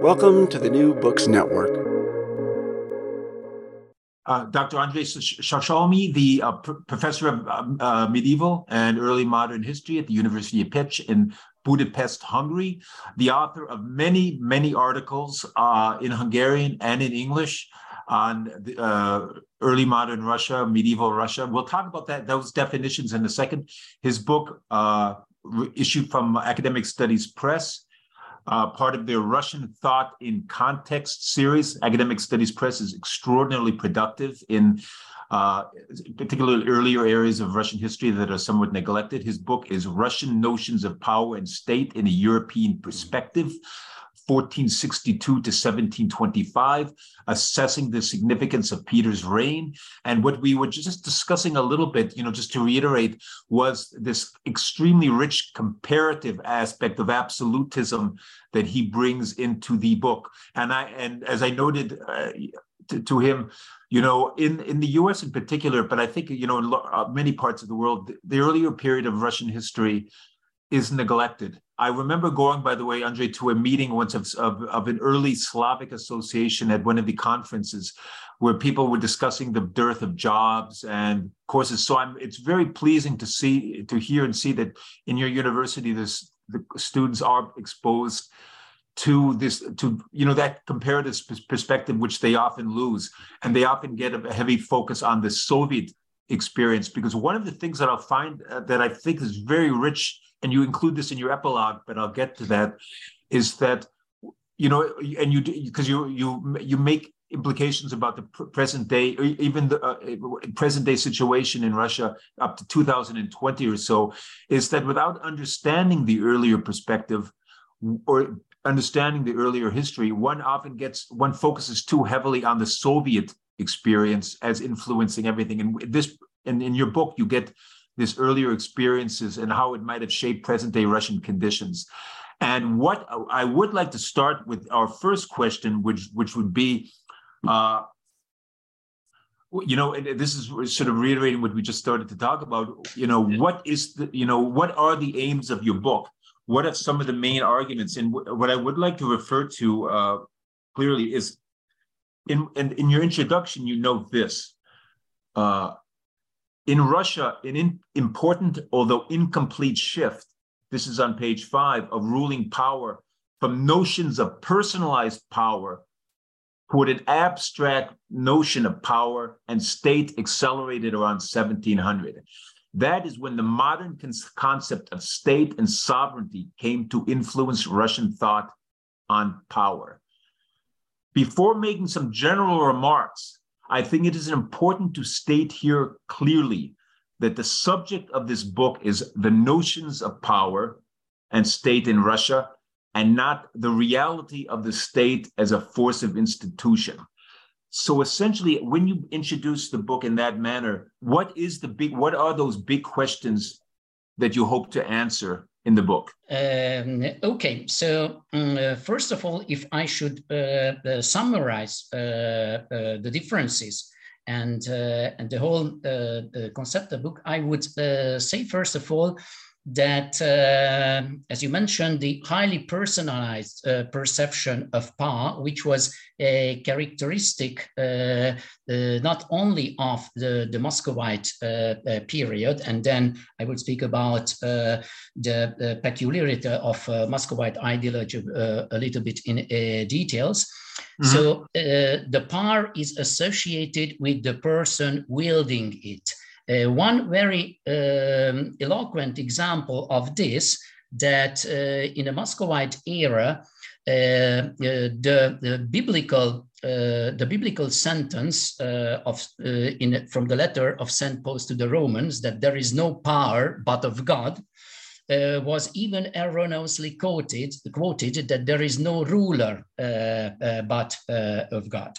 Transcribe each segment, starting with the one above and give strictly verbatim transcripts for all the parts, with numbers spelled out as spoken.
Welcome to the New Books Network. Uh, Doctor Endre Sashalmi, the uh, pr- professor of um, uh, medieval and early modern history at the University of Pécs in Budapest, Hungary, the author of many, many articles uh, in Hungarian and in English on the, uh, early modern Russia, medieval Russia. We'll talk about that those definitions in a second. His book, uh, re- issued from Academic Studies Press, Uh, part of their Russian Thought in Context series. Academic Studies Press is extraordinarily productive in uh, particularly earlier areas of Russian history that are somewhat neglected. His book is Russian Notions of Power and State in a European Perspective, fourteen sixty-two to seventeen twenty-five, assessing the significance of Peter's reign. And what we were just discussing a little bit, you know, just to reiterate, was this extremely rich comparative aspect of absolutism that he brings into the book. And I, and as I noted uh, to, to him, you know, in, in the U S in particular, but I think, you know, in lo- uh, many parts of the world, the, the earlier period of Russian history is neglected. I remember going, by the way, Andre, to a meeting once of, of, of an early Slavic association at one of the conferences where people were discussing the dearth of jobs and courses. So I'm, it's very pleasing to see, to hear and see that in your university, this, the students are exposed to this, to, you know, that comparative perspective, which they often lose. And they often get a heavy focus on the Soviet experience, because one of the things that I'll find uh, that I think is very rich, and you include this in your epilogue, but I'll get to that, is that, you know, and you, because you you you make implications about the present day, or even the uh, present day situation in Russia up to two thousand twenty or so, is that without understanding the earlier perspective or understanding the earlier history, one often gets, one focuses too heavily on the Soviet experience as influencing everything. And this, and in your book, you get this earlier experiences and how it might have shaped present-day Russian conditions. And what I would like to start with our first question, which which would be, uh, you know, and this is sort of reiterating what we just started to talk about. You know, what is the, you know, what are the aims of your book? What are some of the main arguments? And w- what I would like to refer to uh, clearly is, in, in in your introduction, you note this. Uh, In Russia, an in, important, although incomplete shift, this is on page five, of ruling power from notions of personalized power toward an abstract notion of power and state accelerated around seventeen hundred. That is when the modern cons- concept of state and sovereignty came to influence Russian thought on power. Before making some general remarks, I think it is important to state here clearly that the subject of this book is the notions of power and state in Russia, and not the reality of the state as a force of institution. So essentially, when you introduce the book in that manner, what is the big, what are those big questions that you hope to answer in the book? Um, okay, so um, uh, first of all, if I should uh, uh, summarize uh, uh, the differences and, uh, and the whole uh, the concept of the book, I would uh, say, first of all, that, uh, as you mentioned, the highly personalized uh, perception of power, which was a characteristic uh, uh, not only of the, the Muscovite uh, uh, period, and then I will speak about uh, the, the peculiarity of uh, Muscovite ideology uh, a little bit in uh, details. Mm-hmm. So uh, the power is associated with the person wielding it. Uh, one very um, eloquent example of this, that uh, in the Muscovite era, uh, uh, the, the biblical uh, the biblical sentence uh, of uh, in from the letter of Saint Paul to the Romans, that there is no power but of God, uh, was even erroneously quoted quoted that there is no ruler uh, uh, but uh, of God.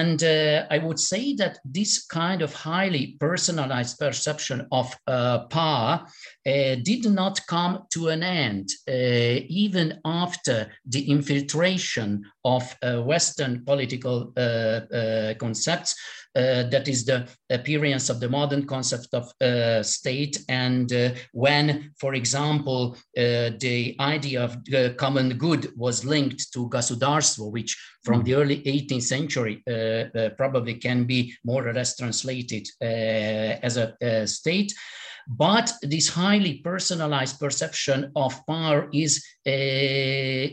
And uh, I would say that this kind of highly personalized perception of uh, power uh, did not come to an end uh, even after the infiltration of uh, Western political uh, uh, concepts, uh, that is the appearance of the modern concept of uh, state, and uh, when, for example, uh, the idea of the common good was linked to Gasudarstvo, which from the early eighteenth century uh, uh, probably can be more or less translated uh, as a uh, state. But this highly personalized perception of power is, uh,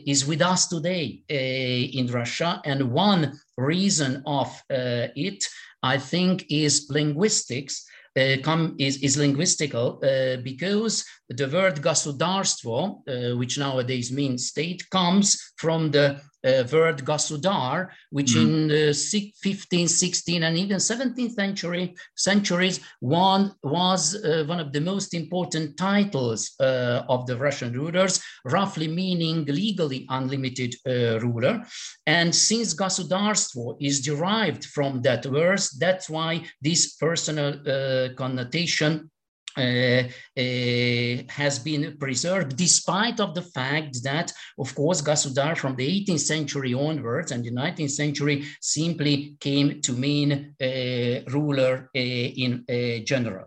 is with us today uh, in Russia. And one reason of uh, it, I think, is linguistics, uh, come, is, is linguistical, uh, because the word Gasudarstvo, uh, which nowadays means state, comes from the Uh, word Gasudar, which mm. in the fifteenth, sixteenth, and even seventeenth century centuries one was uh, one of the most important titles uh, of the Russian rulers, roughly meaning legally unlimited uh, ruler. And since Gasudarstvo is derived from that word, that's why this personal uh, connotation Uh, uh, has been preserved, despite of the fact that, of course, Gasudar from the eighteenth century onwards and the nineteenth century simply came to mean uh, ruler uh, in uh, general.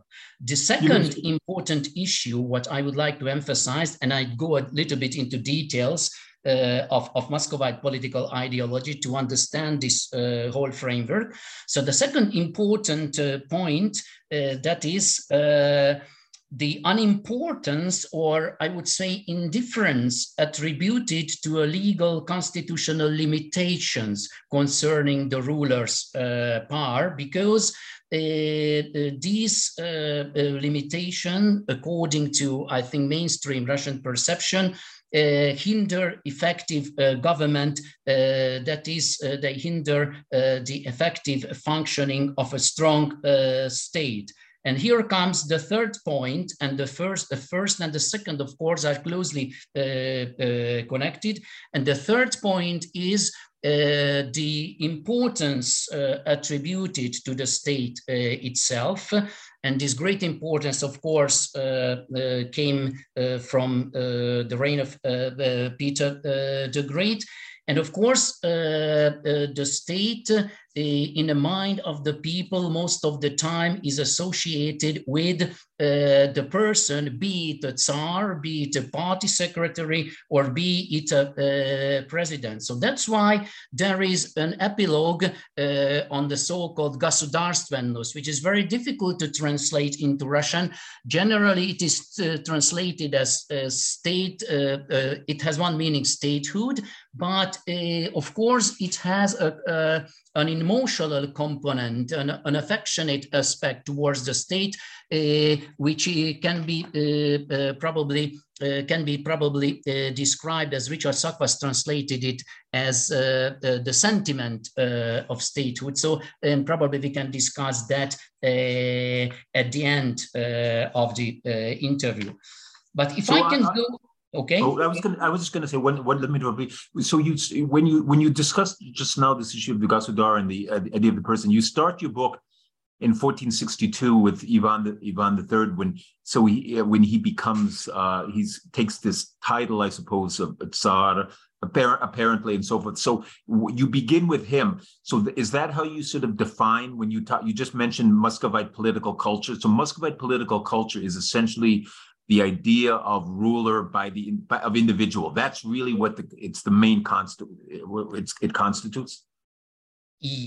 The second yes. important issue, what I would like to emphasize, and I go a little bit into details Uh, of, of Muscovite political ideology to understand this uh, whole framework. So the second important uh, point, uh, that is uh, the unimportance, or I would say indifference, attributed to a legal constitutional limitations concerning the ruler's uh, power, because Uh, these uh, limitations, according to, I think, mainstream Russian perception, uh, hinder effective uh, government, uh, that is, uh, they hinder uh, the effective functioning of a strong uh, state. And here comes the third point, and the first, the first and the second, of course, are closely uh, uh, connected. And the third point is Uh, the importance uh, attributed to the state uh, itself. And this great importance, of course, uh, uh, came uh, from uh, the reign of uh, uh, Peter uh, the Great. And of course, uh, uh, the state uh, in the mind of the people most of the time is associated with uh, the person, be it a Tsar, be it a party secretary, or be it a uh, president. So that's why there is an epilogue uh, on the so-called Gasudarstvennost, which is very difficult to translate into Russian. Generally, it is uh, translated as uh, state. Uh, uh, it has one meaning, statehood, but uh, of course, it has a, a an emotional component, an, an affectionate aspect towards the state, uh, which can be uh, uh, probably uh, can be probably uh, described, as Richard Sakwa translated it, as uh, the, the sentiment uh, of statehood. So, and probably we can discuss that uh, at the end uh, of the uh, interview. But if so I can I go. Okay. Oh, I was gonna. I was just gonna say one. One. Let me interrupt. So you, when you, when you discussed just now this issue of the Gasudar and the, uh, the idea of the person, you start your book in fourteen sixty-two with Ivan the, Ivan the Third. When so he when he becomes uh, he's takes this title, I suppose, of Tsar, apparently, and so forth. So you begin with him. So is that how you sort of define when you talk? You just mentioned Muscovite political culture. So Muscovite political culture is essentially the idea of ruler by the by, of individual. That's really what the, it's the main constant it's, it constitutes.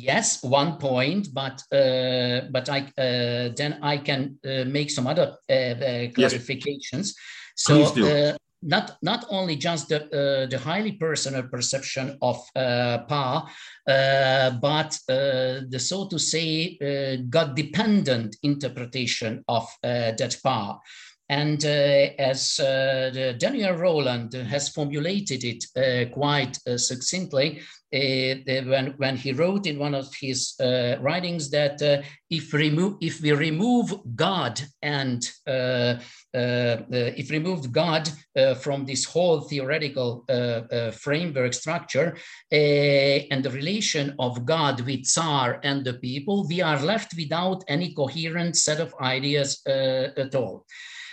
Yes, one point, but uh, but I uh, then I can uh, make some other uh, uh, clarifications. Yes. So. Please do. Uh, Not, not only just the, uh, the highly personal perception of uh, power, uh, but uh, the, so to say, uh, God-dependent interpretation of uh, that power. And uh, as uh, Daniel Rowland has formulated it uh, quite uh, succinctly, Uh, when, when he wrote in one of his uh, writings that uh, if, remo if we remove God and uh, uh, uh, if removed God uh, from this whole theoretical uh, uh, framework structure uh, and the relation of God with Tsar and the people, we are left without any coherent set of ideas uh, at all.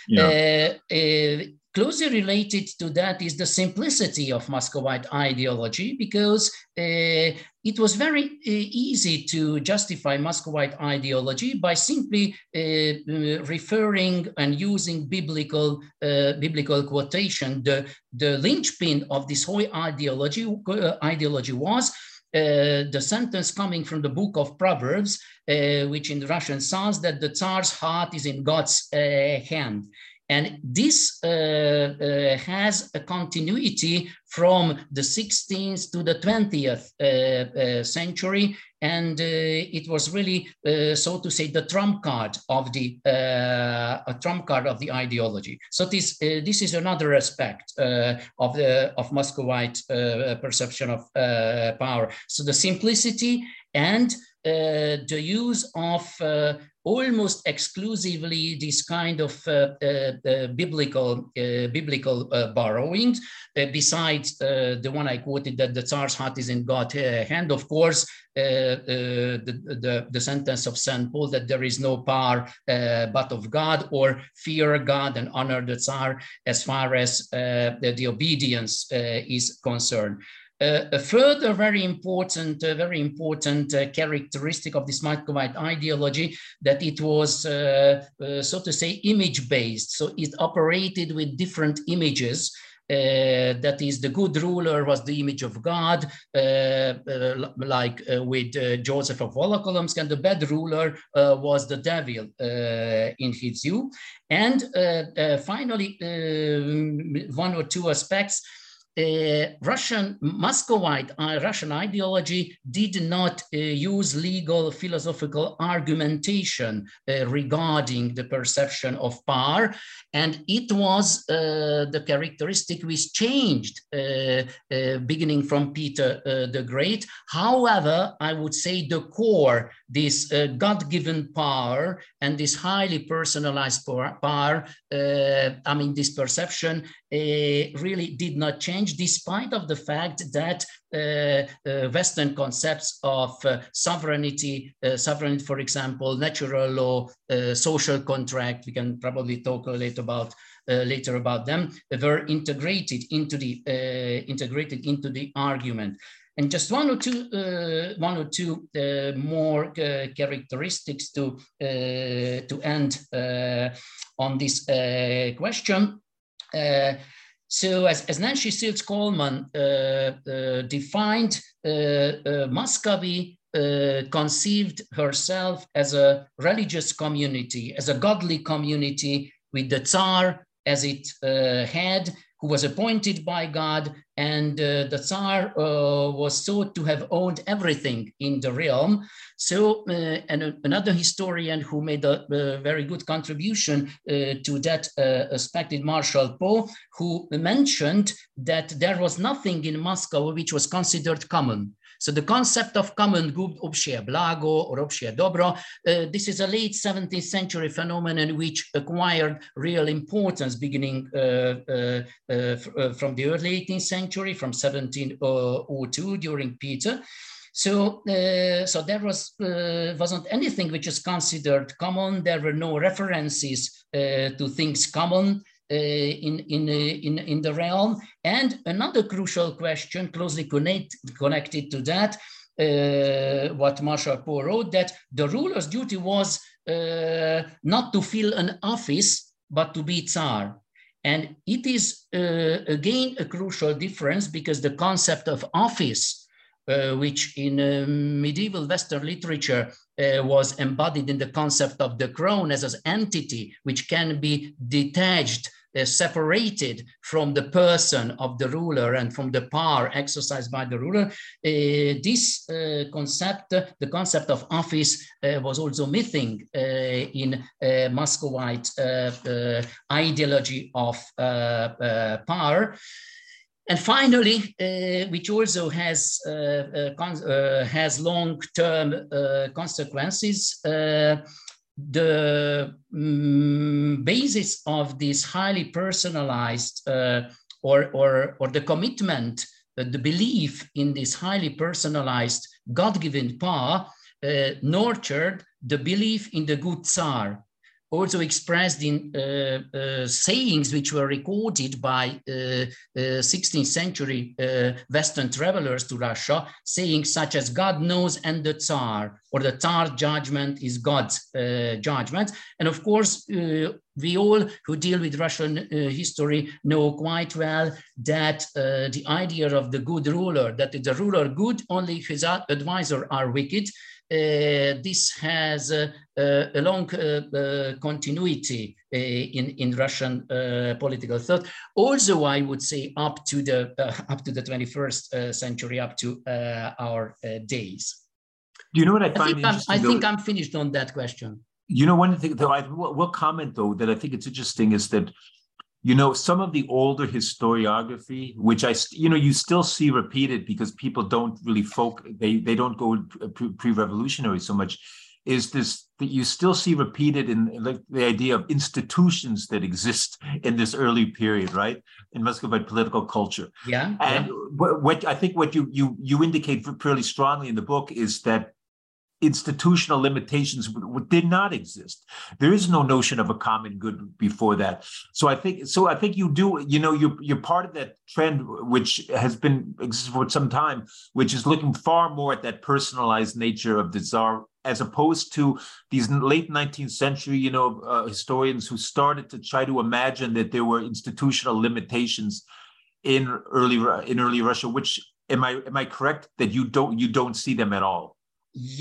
Yeah. Uh, uh, closely related to that is the simplicity of Muscovite ideology, because uh, it was very uh, easy to justify Muscovite ideology by simply uh, referring and using biblical uh, biblical quotation. The, the linchpin of this whole ideology, uh, ideology was Uh, the sentence coming from the book of Proverbs, uh, which in Russian sounds that the Tsar's heart is in God's uh, hand. And this uh, uh, has a continuity from the sixteenth to the twentieth uh, uh, century. And uh, it was really, uh, so to say, the trump card of the uh, a trump card of the ideology. So this uh, this is another aspect uh, of the of Muscovite uh, perception of uh, power. So the simplicity and uh, the use of uh, almost exclusively this kind of uh, uh, uh, biblical uh, biblical uh, borrowings. Uh, besides uh, the one I quoted, that the Tsar's heart is in God's uh, hand, of course, uh, uh, the, the, the sentence of Saint Paul that there is no power uh, but of God, or fear God and honor the Tsar as far as uh, the, the obedience uh, is concerned. Uh, a further very important, uh, very important uh, characteristic of this Muscovite ideology, that it was, uh, uh, so to say, image-based. So it operated with different images. Uh, that is, the good ruler was the image of God, uh, uh, like uh, with uh, Joseph of Volokolamsk, and the bad ruler uh, was the devil uh, in his view. And uh, uh, finally, uh, one or two aspects. Uh, Russian Muscovite uh, Russian ideology did not uh, use legal philosophical argumentation uh, regarding the perception of power, and it was uh, the characteristic which changed uh, uh, beginning from Peter uh, the Great. However, I would say the core, this uh, God-given power and this highly personalized power, uh, I mean this perception, Uh, really did not change, despite of the fact that uh, uh, Western concepts of uh, sovereignty, uh, sovereignty, for example, natural law, uh, social contract, we can probably talk a little about Uh, later about them, were integrated into the uh, integrated into the argument. And just one or two uh, one or two uh, more uh, characteristics to uh, to end uh, on this uh, question. Uh, so as, as Nancy Siltz-Coleman uh, uh, defined, uh, uh, Muscovy uh, conceived herself as a religious community, as a godly community with the Tsar as its uh, head, who was appointed by God, and uh, the Tsar uh, was thought to have owned everything in the realm. So, uh, and uh, another historian who made a, a very good contribution uh, to that uh, aspect is Marshall Poe, who mentioned that there was nothing in Moscow which was considered common. So the concept of common good, obshe blago or obshe dobro, uh, this is a late seventeenth century phenomenon which acquired real importance beginning uh, uh, uh, from the early eighteenth century, from seventeen oh two during Peter. So, uh, so there was, uh, wasn't anything which is considered common. There were no references uh, to things common Uh, in, in, uh, in, in the realm. And another crucial question closely connect, connected to that, uh, what Marshall Poe wrote, that the ruler's duty was uh, not to fill an office, but to be Tsar. And it is, uh, again, a crucial difference, because the concept of office, uh, which in uh, medieval Western literature Uh, was embodied in the concept of the crown as an entity which can be detached, uh, separated from the person of the ruler and from the power exercised by the ruler. Uh, this uh, concept, uh, the concept of office, uh, was also missing uh, in uh, Muscovite uh, uh, ideology of uh, uh, power. And finally, uh, which also has, uh, uh, uh, has long-term uh, consequences, uh, the um, basis of this highly personalized uh, or, or, or the commitment, uh, the belief in this highly personalized God-given power uh, nurtured the belief in the good Tsar, also expressed in uh, uh, sayings which were recorded by uh, uh, sixteenth century uh, Western travelers to Russia, sayings such as God knows and the Tsar, or the Tsar's judgment is God's uh, judgment. And of course, uh, we all who deal with Russian uh, history know quite well that uh, the idea of the good ruler, that the ruler good, only his advisor are wicked, Uh, this has uh, uh, a long uh, uh, continuity uh, in in Russian uh, political thought. Also, I would say up to the uh, up to the twenty-first uh, century, up to uh, our uh, days. Do you know what I find? I think, interesting, I'm, I think I'm finished on that question. You know, one thing though, I will comment though that I think it's interesting is that, you know, some of the older historiography, which I, you know, you still see repeated because people don't really focus, they, they don't go pre-revolutionary so much, is this that you still see repeated in like the idea of institutions that exist in this early period, right? In Muscovite political culture. Yeah. And yeah. What, what I think what you, you, you indicate fairly strongly in the book is that institutional limitations did not exist. There is no notion of a common good before that. So I think, so I think you do, you know, you're, you're part of that trend, which has been existed for some time, which is looking far more at that personalized nature of the Tsar, as opposed to these late nineteenth century, you know, uh, historians who started to try to imagine that there were institutional limitations in early, in early Russia, which, am I, am I correct that you don't, you don't see them at all?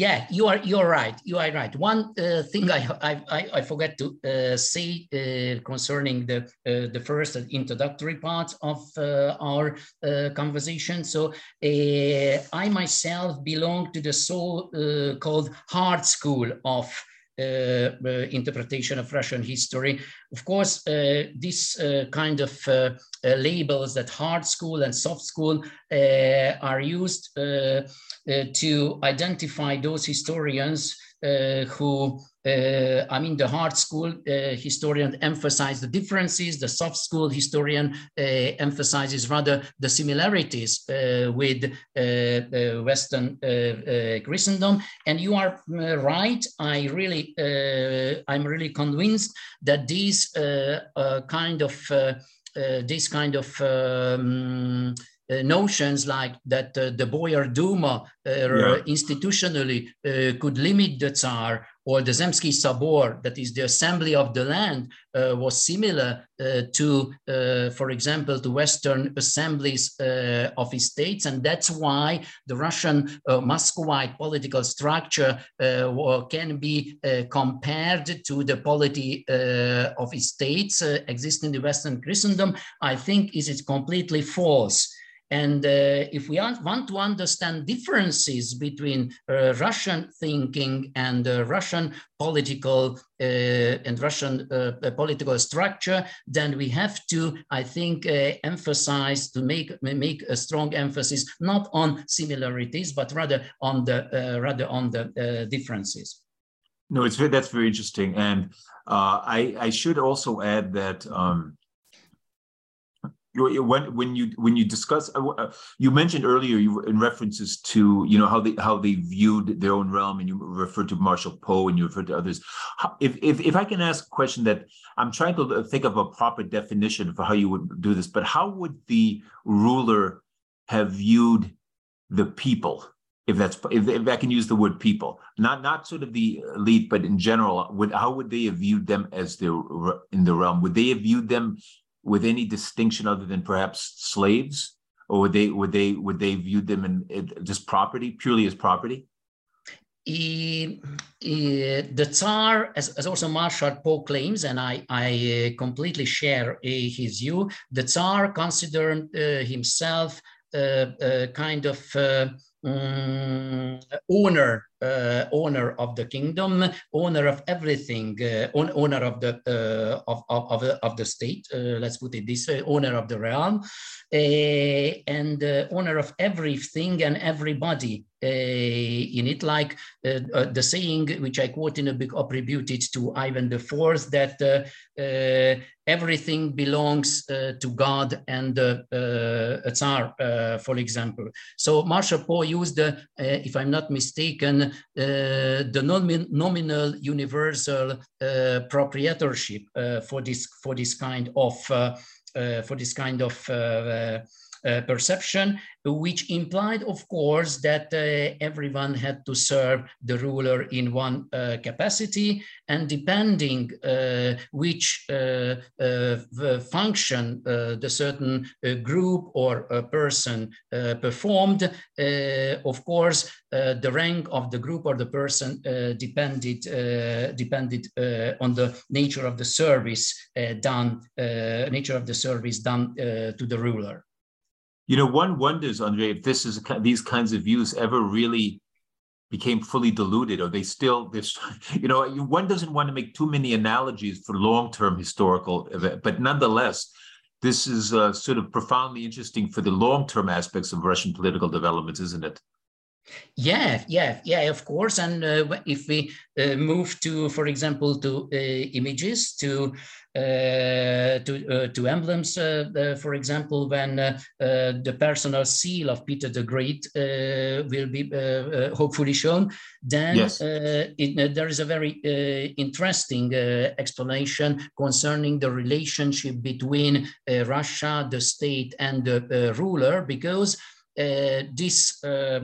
Yeah, you are you're right. You are right. One uh, thing I I I forgot to uh, say uh, concerning the uh, the first introductory part of uh, our uh, conversation. So uh, I myself belong to the so-called hard school of Uh, uh, interpretation of Russian history. Of course, uh, this uh, kind of uh, uh, labels that hard school and soft school uh, are used uh, uh, to identify those historians uh, who, uh, I mean, the hard school uh, historian emphasizes the differences, the soft school historian uh, emphasizes rather the similarities uh, with uh, uh, Western uh, uh, Christendom. And you are right. I really, uh, I'm really convinced that these uh, uh, kind of, uh, uh, these kind of um, Uh, notions like that uh, the Boyar Duma uh, yeah. institutionally uh, could limit the Tsar, or the Zemsky Sabor, that is the assembly of the land, uh, was similar uh, to, uh, for example, to Western assemblies uh, of estates. And that's why the Russian uh, Muscovite political structure uh, can be uh, compared to the polity uh, of estates uh, existing in Western Christendom. I think it is completely false. And uh, if we want to understand differences between uh, Russian thinking and uh, Russian political uh, and Russian uh, political structure, then we have to, I think, uh, emphasize to make make a strong emphasis not on similarities but rather on the uh, rather on the uh, differences. No, it's very, that's very interesting, and uh, I, I should also add that. Um, When, when you when you discuss, uh, you mentioned earlier you, in references to you know how they how they viewed their own realm, and you referred to Marshall Poe and you referred to others. If if if I can ask a question that I'm trying to think of a proper definition for how you would do this, but how would the ruler have viewed the people? If that's if, if I can use the word people, not not sort of the elite, but in general, would how would they have viewed them as their in the realm? Would they have viewed them with any distinction other than perhaps slaves, or would they would they would they view them in, in just property, purely as property? Uh, uh, the Tsar, as, as also Marshall Poe claims, and I, I completely share uh, his view. The Tsar considered uh, himself a uh, uh, kind of uh, um, owner. Uh, owner of the kingdom, owner of everything, uh, own, owner of the uh, of, of, of the state, uh, let's put it this way, owner of the realm, uh, and uh, owner of everything and everybody uh, in it, like uh, uh, the saying which I quote in a book attributed to Ivan the Fourth, that uh, uh, everything belongs uh, to God and uh, uh, a Tsar, uh, for example. So Marshall Poe used, uh, if I'm not mistaken, uh, the nomin nominal universal uh, proprietorship uh, for this for this kind of uh, uh, for this kind of. Uh, uh, Uh, perception, which implied, of course, that uh, everyone had to serve the ruler in one uh, capacity, and depending uh, which uh, uh, function uh, the certain uh, group or a person uh, performed, uh, of course, uh, the rank of the group or the person uh, depended uh, depended uh, on the nature of the service uh, done uh, nature of the service done uh, to the ruler. You know, one wonders, Andre, if this is these kinds of views ever really became fully diluted, or they still, this, you know, one doesn't want to make too many analogies for long-term historical event, but nonetheless, this is uh, sort of profoundly interesting for the long-term aspects of Russian political developments, isn't it? Yeah, yeah, yeah, of course. And uh, if we uh, move to, for example, to uh, images, to Uh, to, uh, to emblems, uh, uh, for example, when uh, uh, the personal seal of Peter the Great uh, will be uh, uh, hopefully shown, then yes. uh, it, uh, there is a very uh, interesting uh, explanation concerning the relationship between uh, Russia, the state, and the uh, ruler, because uh, this, uh,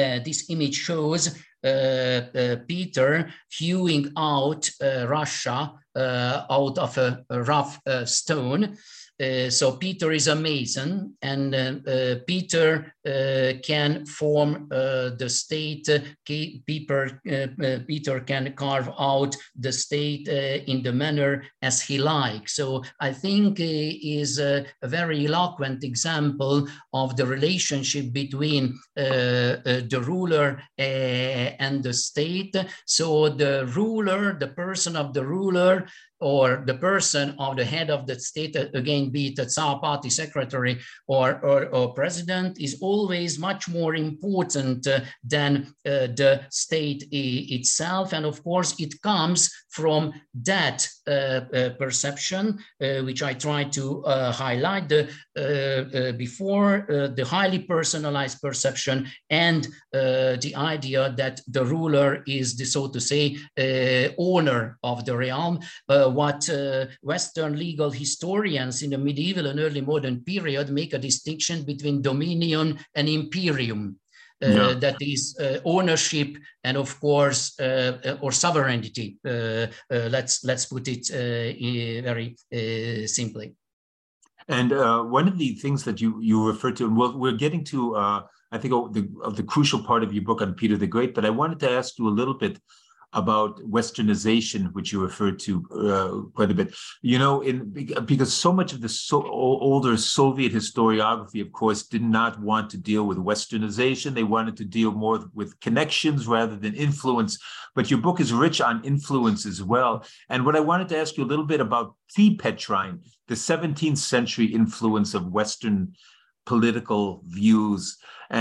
uh, this image shows uh, uh, Peter hewing out uh, Russia Uh, out of a, a rough uh, stone. Uh, so Peter is a mason, and uh, uh, Peter uh, can form uh, the state. Uh, Peter, uh, uh, Peter can carve out the state uh, in the manner as he likes. So I think uh, is a, a very eloquent example of the relationship between uh, uh, the ruler uh, and the state. So the ruler, the person of the ruler, or the person of the head of the state, again, be it a Tsar party secretary or, or, or president, is always much more important uh, than uh, the state itself. And of course, it comes from that uh, uh, perception, uh, which I tried to uh, highlight the, uh, uh, before, uh, the highly personalized perception and uh, the idea that the ruler is the, so to say, uh, owner of the realm. Uh, what uh, Western legal historians in the medieval and early modern period make a distinction between dominion and imperium. Uh, yeah. That is uh, ownership and, of course, uh, or sovereignty. Uh, uh, let's let's put it uh, very uh, simply. And uh, one of the things that you you refer to, and we'll, we're getting to, uh, I think, of the, of the crucial part of your book on Peter the Great, but I wanted to ask you a little bit about Westernization, which you referred to uh, quite a bit. You know, in, because so much of the so older Soviet historiography, of course, did not want to deal with Westernization. They wanted to deal more with connections rather than influence. But your book is rich on influence as well. And what I wanted to ask you a little bit about pre-Petrine, the seventeenth century influence of Western political views,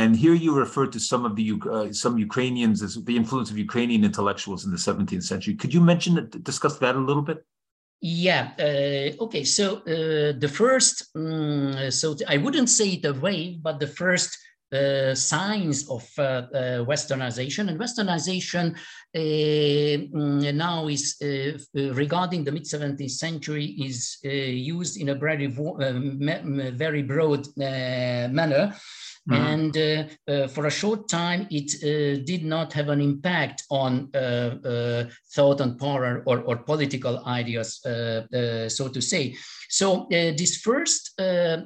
and here you refer to some of the uh, some Ukrainians as the influence of Ukrainian intellectuals in the seventeenth century. Could you mention that, discuss that a little bit? Yeah. Uh, okay. So uh, the first, um, so I wouldn't say it a wave, but the first uh, signs of uh, uh, Westernization, and Westernization uh, now is uh, regarding the mid seventeenth century is uh, used in a very uh, very broad uh, manner. And uh, uh, for a short time, it uh, did not have an impact on uh, uh, thought and power or, or political ideas, uh, uh, so to say. So uh, these first uh, uh,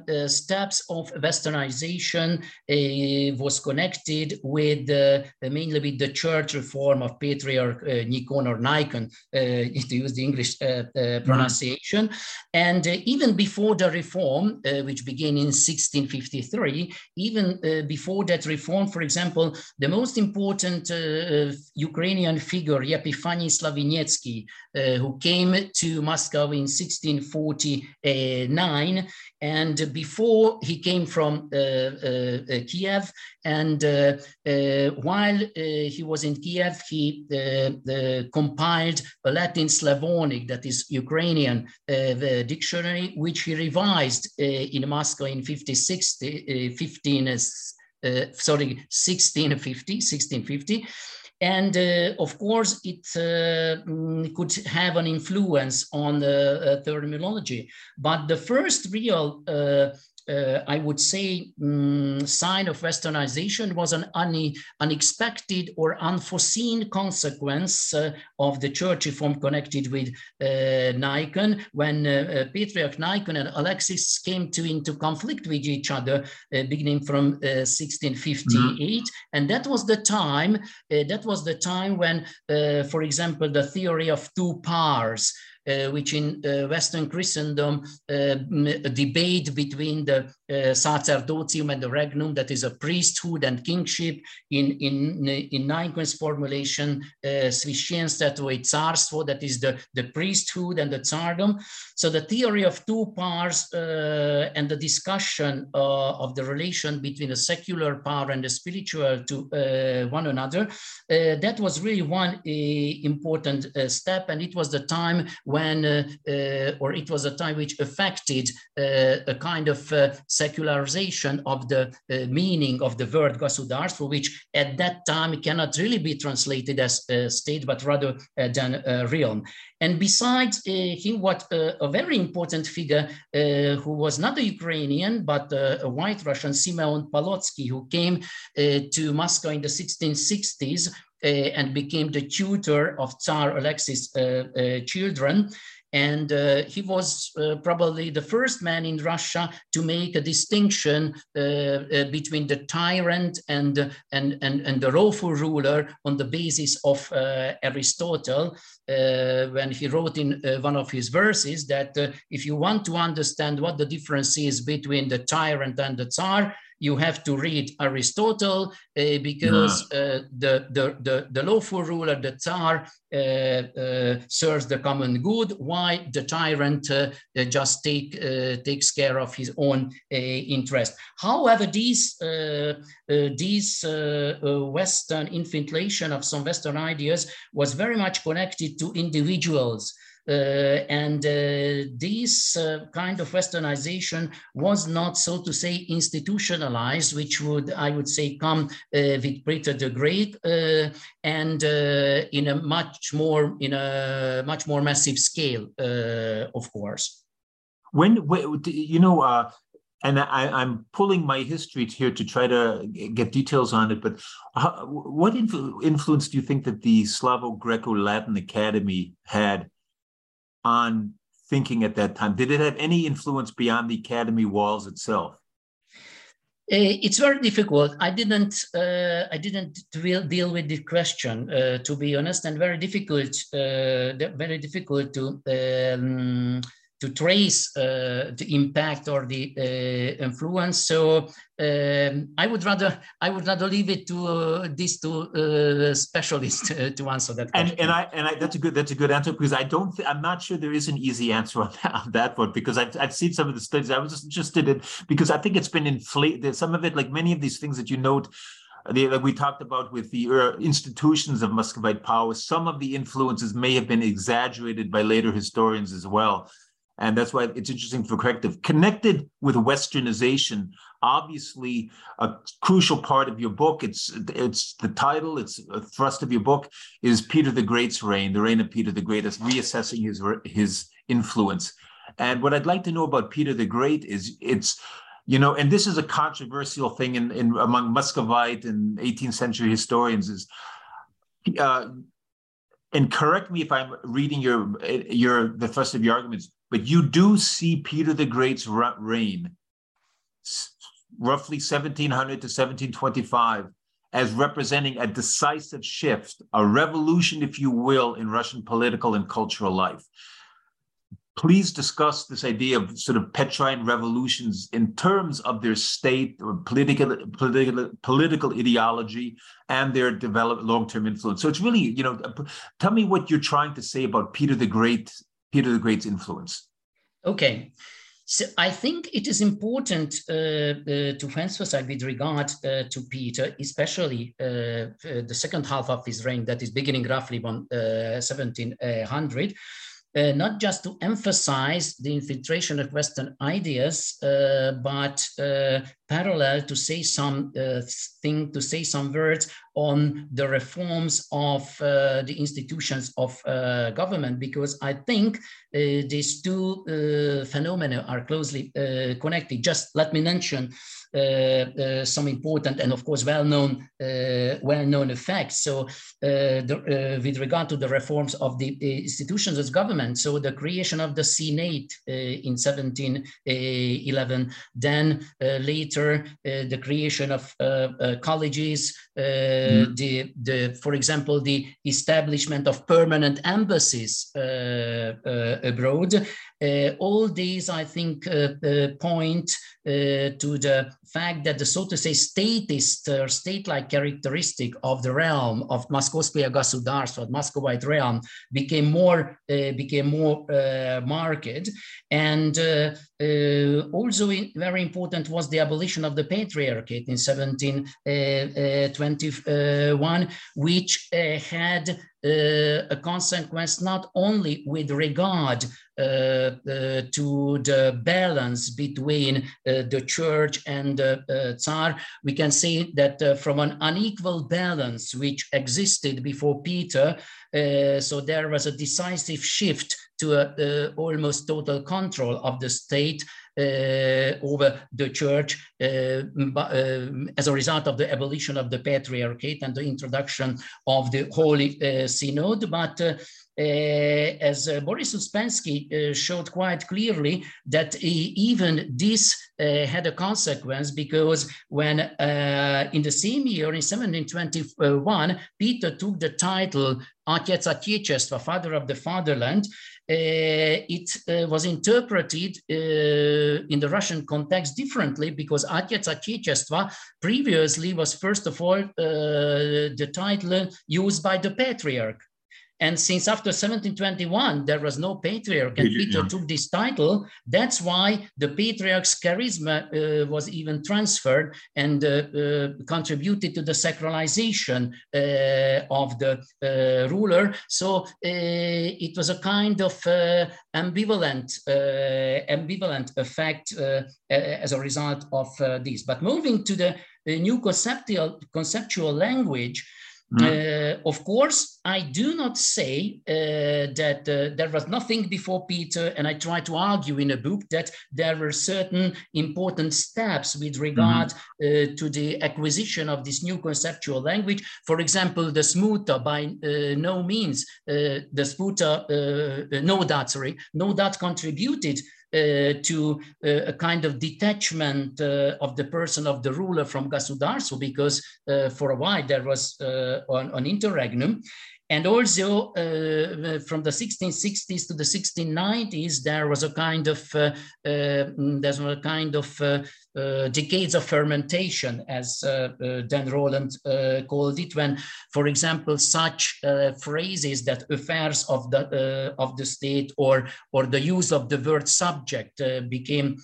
steps of Westernization uh, was connected with uh, mainly with the church reform of Patriarch uh, Nikon or Nikon, uh, to use the English uh, uh, pronunciation. Mm-hmm. And uh, even before the reform, uh, which began in sixteen fifty-three, even Uh, before that reform, for example, the most important uh, Ukrainian figure, Epifany Slavinetsky, uh, who came to Moscow in sixteen forty-nine, and before he came from uh, uh, Kiev, and uh, uh, while uh, he was in Kiev, he uh, uh, compiled a Latin Slavonic, that is Ukrainian, uh, the dictionary, which he revised uh, in Moscow in fifteen sixty, uh, fifteen. uh, sorry, sixteen fifty, sixteen fifty. And uh, of course, it uh, could have an influence on the uh, terminology. But the first real, uh, uh, I would say, um, sign of Westernization was an une unexpected or unforeseen consequence uh, of the church reform connected with uh, Nikon, when uh, uh, Patriarch Nikon and Alexis came to into conflict with each other, uh, beginning from uh, sixteen fifty-eight. Mm-hmm. And that was the time, uh, that was was the time when, uh, for example, the theory of two powers, uh, which in uh, Western Christendom, uh, debate between the uh, sacerdotium and the regnum, that is a priesthood and kingship, in in in Nikon's formulation, uh, sveshenstvotvo I tsarstvo, that is the the priesthood and the tsardom. So the theory of two powers uh, and the discussion uh, of the relation between the secular power and the spiritual to uh, one another. Uh, that was really one uh, important uh, step, and it was the time when, uh, uh, or it was a time which affected uh, a kind of uh, secularization of the uh, meaning of the word gasudarstvo, which at that time cannot really be translated as uh, state, but rather uh, than uh, realm. And besides uh, him, what uh, a very important figure uh, who was not a Ukrainian, but uh, a white Russian, Simeon Palotsky, who came uh, to Moscow in the sixteen sixties, Uh, and became the tutor of Tsar Alexis' uh, uh, children. And uh, he was uh, probably the first man in Russia to make a distinction uh, uh, between the tyrant and, and, and, and the lawful ruler on the basis of uh, Aristotle, uh, when he wrote in uh, one of his verses that uh, if you want to understand what the difference is between the tyrant and the Tsar, you have to read Aristotle, uh, because yeah. uh, the, the, the, the lawful ruler, the Tsar, uh, uh, serves the common good, while the tyrant uh, just take, uh, takes care of his own uh, interest. However, these, uh, uh, these uh, uh, Western infiltration of some Western ideas was very much connected to individuals. Uh, and uh, this uh, kind of Westernization was not, so to say, institutionalized, which would, I would say, come uh, with Peter the Great, uh, and uh, in a much more in a much more massive scale, uh, of course. When, when you know, uh, and I, I'm pulling my history here to try to get details on it, but how, what influ influence do you think that the Slavo-Greco-Latin Academy had on thinking at that time? Did it have any influence beyond the academy walls itself? It's very difficult. I didn't. Uh, I didn't deal with the question, uh, to be honest, and very difficult. Uh, very difficult to um, to trace uh, the impact or the uh, influence. So um, I would rather. I would rather leave it to uh, these two uh, specialists uh, to answer that question. And, and I and I, that's a good that's a good answer, because I don't. I'm not sure there is an easy answer on that, on that one, because I've I've seen some of the studies. I was just interested in, because I think it's been inflated. Some of it, like many of these things that you note, they, like we talked about with the uh, institutions of Muscovite power, some of the influences may have been exaggerated by later historians as well. And that's why it's interesting for corrective. Connected with Westernization, obviously a crucial part of your book, it's, it's the title, it's a thrust of your book, is Peter the Great's reign, the reign of Peter the Great, as reassessing his, his influence. And what I'd like to know about Peter the Great is it's, you know, and this is a controversial thing in, in among Muscovite and eighteenth century historians is, uh, and correct me if I'm reading your, your the thrust of your arguments, but you do see Peter the Great's reign, roughly seventeen hundred to seventeen twenty-five, as representing a decisive shift, a revolution, if you will, in Russian political and cultural life. Please discuss this idea of sort of Petrine revolutions in terms of their state or political, political, political ideology and their develop, long-term influence. So it's really, you know, tell me what you're trying to say about Peter the Great Peter the Great's influence. Okay, so I think it is important uh, uh, to emphasize with regard uh, to Peter, especially uh, uh, the second half of his reign, that is beginning roughly on uh, seventeen hundred, uh, not just to emphasize the infiltration of Western ideas, uh, but uh, parallel to say some uh, thing, to say some words on the reforms of uh, the institutions of uh, government, because I think uh, these two uh, phenomena are closely uh, connected. Just let me mention uh, uh, some important and, of course, well-known uh, well-known effects. So, uh, the, uh, with regard to the reforms of the institutions of government, so the creation of the Senate uh, in seventeen eleven, then uh, later. Uh, the creation of uh, uh, colleges, uh, mm. the, the, for example, the establishment of permanent embassies uh, uh, abroad. Uh, all these, I think, uh, uh, point uh, to the fact that the, so to say, statist or state-like characteristic of the realm of Moskovskoye Gasudarstvo, Muscovite realm, became more uh, became more uh, marked. And uh, uh, also in, very important was the abolition of the Patriarchate in seventeen twenty-one, which uh, had Uh, a consequence not only with regard uh, uh, to the balance between uh, the church and the uh, Tsar. We can say that uh, from an unequal balance which existed before Peter, uh, so there was a decisive shift to a, uh, almost total control of the state Uh, over the church uh, uh, as a result of the abolition of the Patriarchate and the introduction of the Holy uh, Synod. But uh, uh, as uh, Boris Uspensky uh, showed quite clearly, that uh, even this uh, had a consequence, because when uh, in the same year, in seventeen twenty-one, Peter took the title Atyec Otечества, Father of the Fatherland. Uh, it uh, was interpreted uh, in the Russian context differently, because Atyec Otечества previously was, first of all, uh, the title used by the Patriarch. And since after seventeen twenty-one, there was no Patriarch, and Peter yeah. took this title, that's why the Patriarch's charisma uh, was even transferred and uh, uh, contributed to the sacralization uh, of the uh, ruler. So uh, it was a kind of uh, ambivalent, uh, ambivalent effect uh, as a result of uh, this. But moving to the, the new conceptual, conceptual language, Uh, of course, I do not say uh, that uh, there was nothing before Peter, and I try to argue in a book that there were certain important steps with regard mm-hmm. uh, to the acquisition of this new conceptual language. For example, the smuta, by uh, no means, uh, the smuta, uh, no doubt, sorry, no doubt contributed Uh, to uh, a kind of detachment uh, of the person of the ruler from Gasudarstvo, because uh, for a while there was uh, an, an interregnum. And also uh, from the sixteen sixties to the sixteen nineties, there was a kind of uh, uh, there's a kind of uh, uh, decades of fermentation, as uh, uh, Dan Rowland uh, called it, when, for example, such uh, phrases that affairs of the uh, of the state or or the use of the word subject uh, became uh,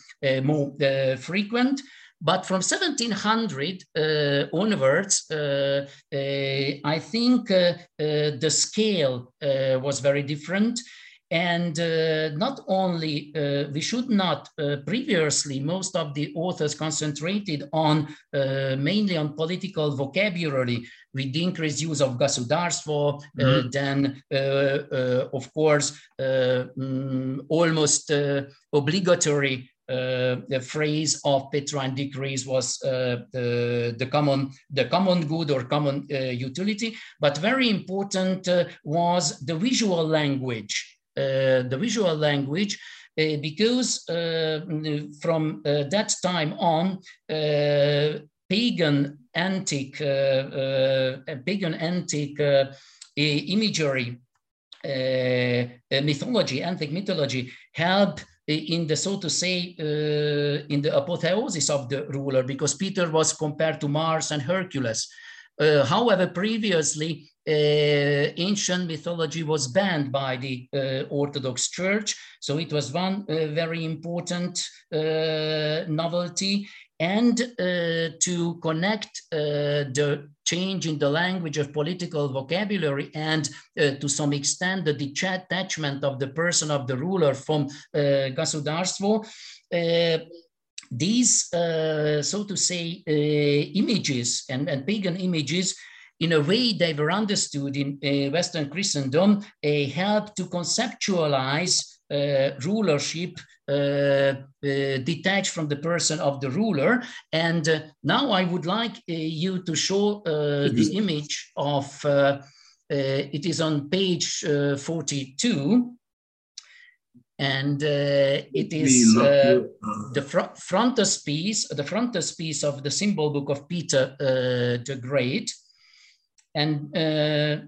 more uh, frequent. But from seventeen hundred uh, onwards, uh, uh, I think uh, uh, the scale uh, was very different. And uh, not only, uh, we should not, uh, previously, most of the authors concentrated on, uh, mainly on political vocabulary, with the increased use of Gasudarstvo, mm-hmm. uh, then, uh, uh, of course, uh, um, almost uh, obligatory Uh, the phrase of Petrine decrees was uh, the, the common the common good or common uh, utility. But very important uh, was the visual language. Uh, the visual language, uh, because uh, from uh, that time on, uh, pagan antique, uh, uh, pagan antique uh, imagery, uh, mythology, antique mythology, helped in the, so to say, uh, in the apotheosis of the ruler, because Peter was compared to Mars and Hercules. Uh, however, previously, uh, ancient mythology was banned by the uh, Orthodox Church. So it was one uh, very important uh, novelty. and uh, to connect uh, the change in the language of political vocabulary and uh, to some extent the detachment of the person of the ruler from uh, Государство. Uh, these, uh, so to say, uh, images and, and pagan images, in a way they were understood in uh, Western Christendom, uh, help to conceptualize Uh, rulership uh, uh, detached from the person of the ruler. And uh, now I would like uh, you to show uh, the image of, uh, uh, it is on page uh, forty-two. And uh, it is uh, the fr frontispiece, the frontispiece of the symbol book of Peter uh, the Great. And uh,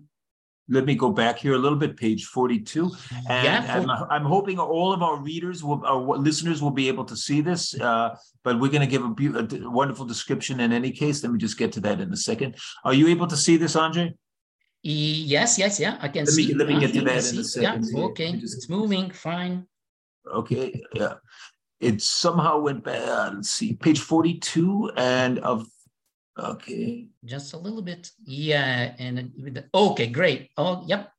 let me go back here a little bit, page forty-two. And yeah, for I'm, I'm hoping all of our readers, will, our listeners will be able to see this, uh, but we're going to give a, a wonderful description in any case. Let me just get to that in a second. Are you able to see this, Andre? Yes, yes, yeah, I can let see. Me, let me get to that in a second. Yeah, okay, just, it's moving, fine. Okay, yeah. It somehow went back, uh, let's see, page forty-two and of, okay, just a little bit, yeah, and with the, okay, great. Oh, yep.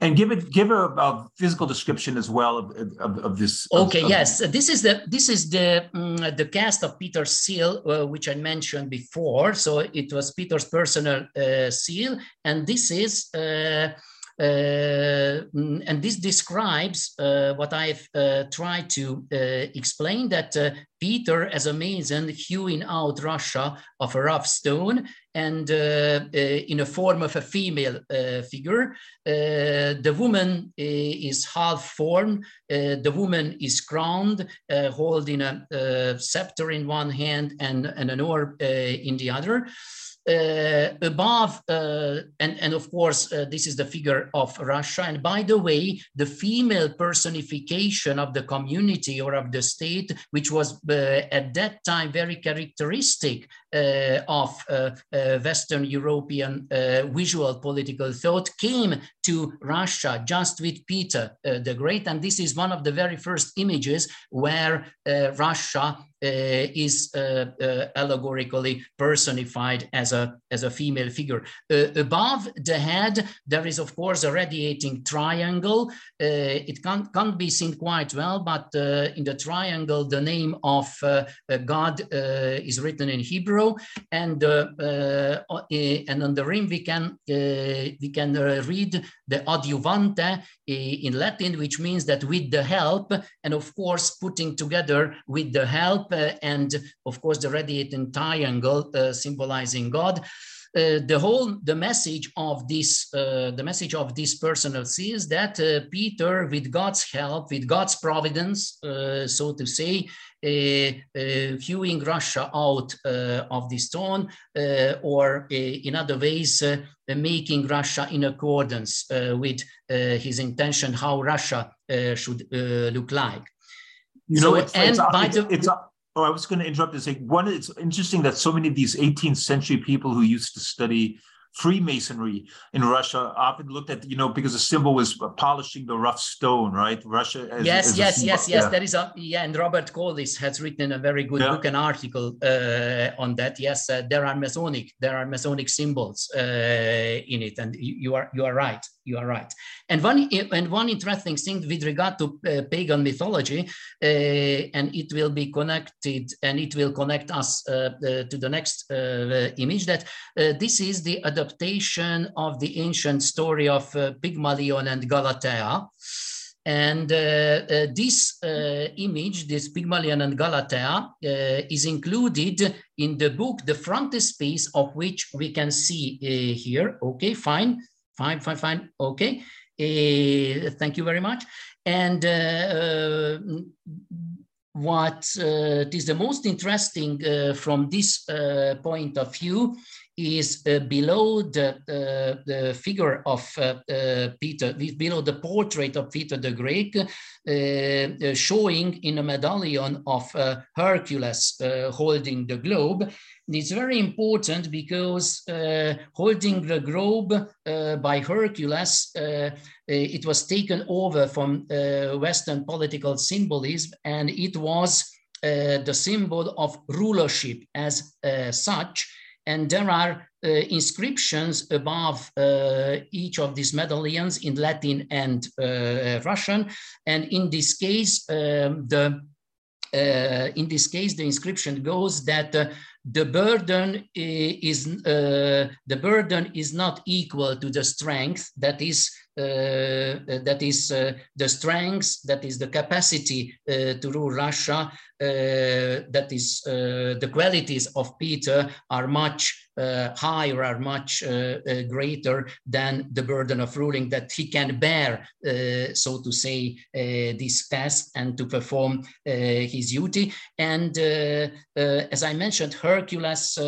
And give it, give her a physical description as well of of, of this. Okay, of, yes, of, this is the this is the um, the cast of Peter's seal, uh, which I mentioned before. So it was Peter's personal uh, seal, and this is uh, uh, and this describes uh, what I've uh, tried to uh, explain, that Uh, Peter, as a mason, hewing out Russia of a rough stone, and uh, uh, in a form of a female uh, figure. Uh, the woman is half-formed, uh, the woman is crowned, uh, holding a, a scepter in one hand and, and an orb uh, in the other. Uh, above, uh, and, and of course, uh, this is the figure of Russia. And by the way, the female personification of the community or of the state, which was Uh, at that time very characteristic uh, of uh, uh, Western European uh, visual political thought, came to Russia just with Peter uh, the Great. And this is one of the very first images where uh, Russia Uh, is uh, uh, allegorically personified as a as a female figure. Uh, above the head, there is of course a radiating triangle. Uh, it can't can't be seen quite well, but uh, in the triangle, the name of uh, God uh, is written in Hebrew, and uh, uh, and on the rim we can uh, we can uh, read the adjuvante in Latin, which means that with the help, and of course putting together with the help. Uh, and of course the radiating triangle uh, symbolizing God. Uh, the whole the message of this uh, the message of this personal seal is that uh, Peter, with God's help, with God's providence, uh, so to say, Uh, uh, hewing Russia out uh, of the stone, uh, or uh, in other ways, uh, making Russia in accordance uh, with uh, his intention, how Russia uh, should uh, look like. You know, so, it's, and it's, by it's, the, it's, oh, I was going to interrupt and say, one, it's interesting that so many of these eighteenth century people who used to study Freemasonry in Russia often looked at, you know, because the symbol was polishing the rough stone, right? Russia. As, yes, as yes, yes, yes. Yeah. There is a, yeah, and Robert Collis has written a very good yeah. book and article uh, on that. Yes, uh, there are Masonic, there are Masonic symbols uh, in it, and you, you are you are right. You are right. And one and one interesting thing with regard to uh, pagan mythology, uh, and it will be connected, and it will connect us uh, uh, to the next uh, image, that uh, this is the adaptation of the ancient story of uh, Pygmalion and Galatea. And uh, uh, this uh, image, this Pygmalion and Galatea, uh, is included in the book, the frontispiece of which we can see uh, here. Okay, fine. Fine, fine, fine, okay. Uh, thank you very much. And uh, uh, what uh, is the most interesting uh, from this uh, point of view is uh, below the, uh, the figure of uh, uh, Peter, below the portrait of Peter the Great, uh, uh, showing in a medallion of uh, Hercules uh, holding the globe. It's very important because uh, holding the globe uh, by Hercules, uh, it was taken over from uh, Western political symbolism, and it was uh, the symbol of rulership as uh, such. And there are uh, inscriptions above uh, each of these medallions in Latin and uh, Russian. And in this case, um, the Uh, in this case, the inscription goes that uh, the burden is uh, the burden is not equal to the strength. That is uh, that is uh, the strength. That is the capacity uh, to rule Russia. Uh, that is uh, the qualities of Peter are much uh, higher, are much uh, uh, greater than the burden of ruling that he can bear, uh, so to say, uh, this task and to perform uh, his duty. And uh, uh, as I mentioned, Hercules uh,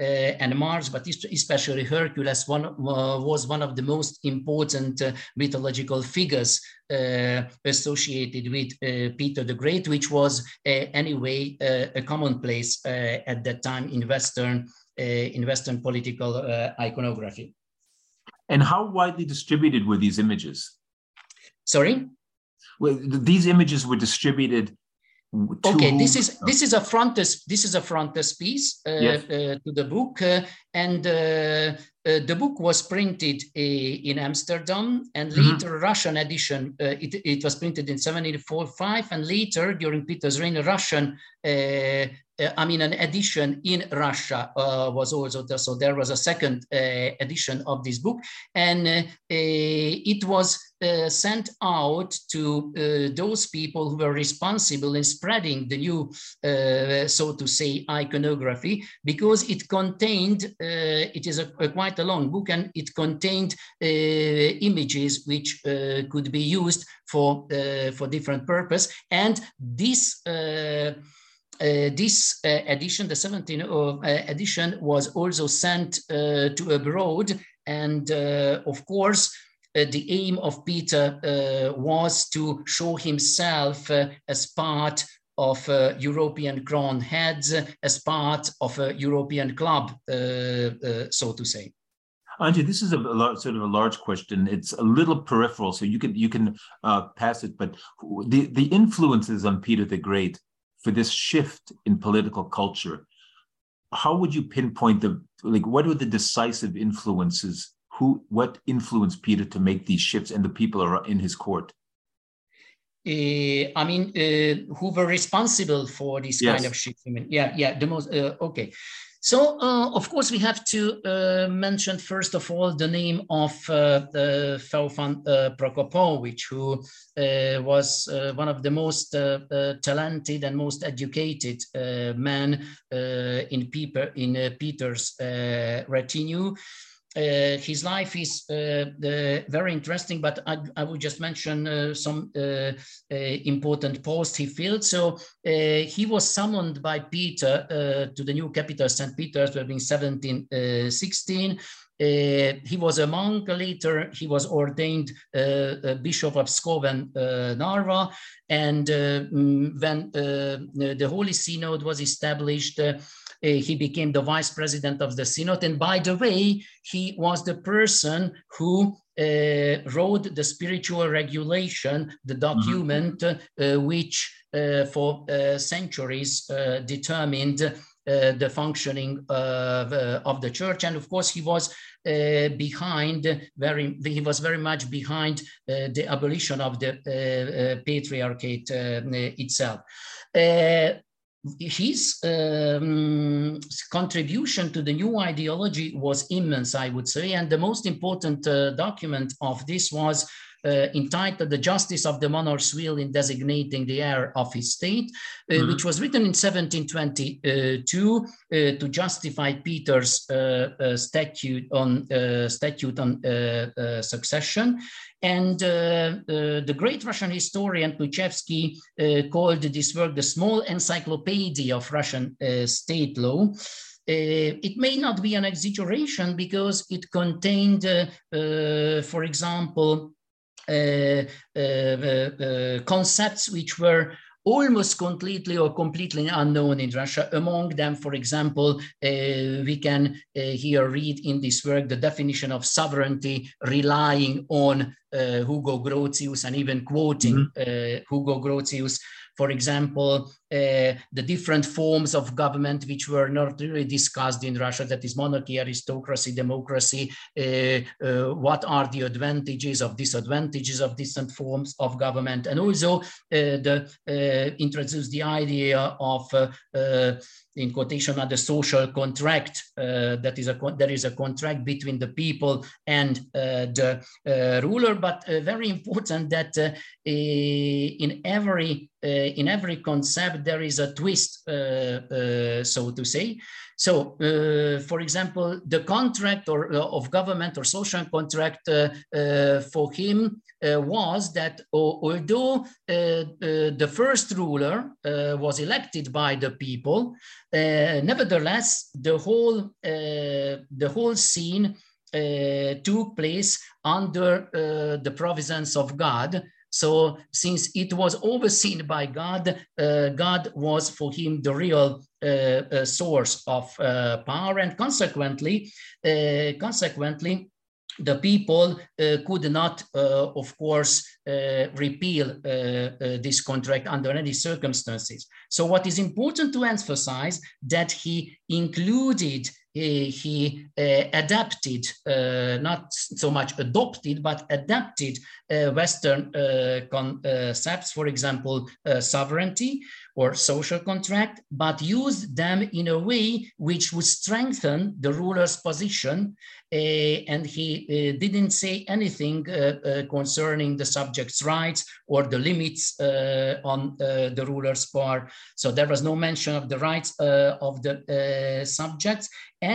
uh, and Mars, but especially Hercules, one, uh, was one of the most important uh, mythological figures uh, associated with uh, Peter the Great, which was uh, anyway uh, a commonplace uh, at that time in Western uh, in Western political uh, iconography. And how widely distributed were these images? Sorry? Well, these images were distributed. Okay, this is this is a frontis this is a frontispiece uh, yes. uh, to the book, uh, and uh, uh, the book was printed uh, in Amsterdam, and later mm-hmm. Russian edition. Uh, it it was printed in seventeen forty-five, and later during Peter's reign, Russian. Uh, Uh, I mean, an edition in Russia uh, was also there. So there was a second uh, edition of this book. And uh, uh, it was uh, sent out to uh, those people who were responsible in spreading the new, uh, so to say, iconography, because it contained, uh, it is a, a quite a long book, and it contained uh, images which uh, could be used for, uh, for different purpose. And this, uh, Uh, this uh, edition, the seventeenth uh, edition, was also sent uh, to abroad. And uh, of course, uh, the aim of Peter uh, was to show himself uh, as part of uh, European crown heads, uh, as part of a European club, uh, uh, so to say. Endre, this is a, a large, sort of a large question. It's a little peripheral, so you can, you can uh, pass it. But the, the influences on Peter the Great for this shift in political culture, how would you pinpoint the, like, what were the decisive influences? Who, what influenced Peter to make these shifts and the people are in his court? Uh, I mean, uh, who were responsible for this yes. kind of shift? I mean, yeah, yeah, the most, uh, okay. So, uh, of course, we have to uh, mention, first of all, the name of uh, uh, Feofan uh, Prokopovich, who uh, was uh, one of the most uh, uh, talented and most educated uh, men uh, in, Peter, in uh, Peter's uh, retinue. Uh, his life is uh, uh, very interesting, but I, I would just mention uh, some uh, uh, important posts he filled. So uh, he was summoned by Peter uh, to the new capital, Saint Petersburg, in seventeen sixteen. Uh, he was a monk. Later, he was ordained uh, Bishop of Pskov and uh, Narva. And uh, when uh, the Holy Synod was established, uh, Uh, he became the vice president of the Synod. And by the way, he was the person who uh, wrote the spiritual regulation, the document mm-hmm. uh, which uh, for uh, centuries uh, determined uh, the functioning of, uh, of the church. And of course, he was uh, behind, very, he was very much behind uh, the abolition of the uh, uh, patriarchate uh, itself. Uh, His um, contribution to the new ideology was immense, I would say, and the most important uh, document of this was uh, entitled The Justice of the Monarch's Will in Designating the Heir of His State, uh, mm-hmm. which was written in seventeen twenty-two uh, to justify Peter's uh, uh, statute on, uh, statute on uh, uh, succession. And uh, uh, the great Russian historian Tuchevsky uh, called this work the small encyclopedia of Russian uh, state law. Uh, it may not be an exaggeration because it contained, uh, uh, for example, uh, uh, uh, concepts which were almost completely or completely unknown in Russia. Among them, for example, uh, we can uh, here read in this work the definition of sovereignty relying on uh, Hugo Grotius and even quoting mm-hmm. uh, Hugo Grotius for example, uh, the different forms of government which were not really discussed in Russia, that is monarchy, aristocracy, democracy, uh, uh, what are the advantages or disadvantages of different forms of government, and also uh, the, uh, introduce the idea of uh, uh, in quotation under social contract, uh, that is a there is a contract between the people and uh, the uh, ruler. But uh, very important that uh, in every uh, in every concept there is a twist, uh, uh, so to say. So, uh, for example, the contract or uh, of government or social contract uh, uh, for him uh, was that although uh, uh, the first ruler uh, was elected by the people, Uh, nevertheless, the whole uh, the whole scene uh, took place under uh, the providence of God. So, since it was overseen by God, uh, God was for him the real uh, uh, source of uh, power, and consequently, uh, consequently, the people uh, could not, uh, of course, uh, repeal uh, uh, this contract under any circumstances. So what is important to emphasize that he included, uh, he uh, adapted, uh, not so much adopted, but adapted uh, Western uh, concepts, for example, uh, sovereignty or social contract, but used them in a way which would strengthen the ruler's position. Uh, and he uh, didn't say anything uh, uh, concerning the subject's rights or the limits uh, on uh, the ruler's part. So there was no mention of the rights uh, of the uh, subjects.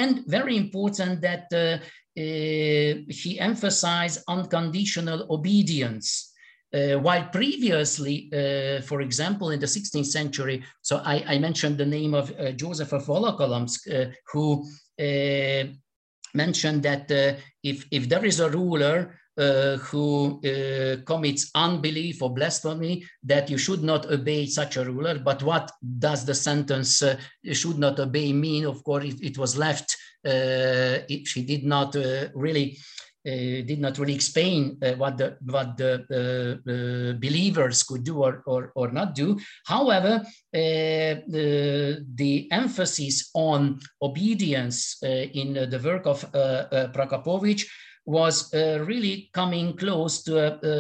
And very important that uh, uh, he emphasized unconditional obedience. Uh, while previously, uh, for example, in the sixteenth century, so I, I mentioned the name of uh, Joseph of Volokolamsk, uh, who uh, mentioned that uh, if, if there is a ruler uh, who uh, commits unbelief or blasphemy, that you should not obey such a ruler. But what does the sentence uh, should not obey mean? Of course, it, it was left, uh, if she did not uh, really Uh, did not really explain uh, what the what the uh, uh, believers could do or or, or not do. However, uh, uh, the emphasis on obedience uh, in uh, the work of uh, uh, Prokopovich was uh, really coming close to a, a,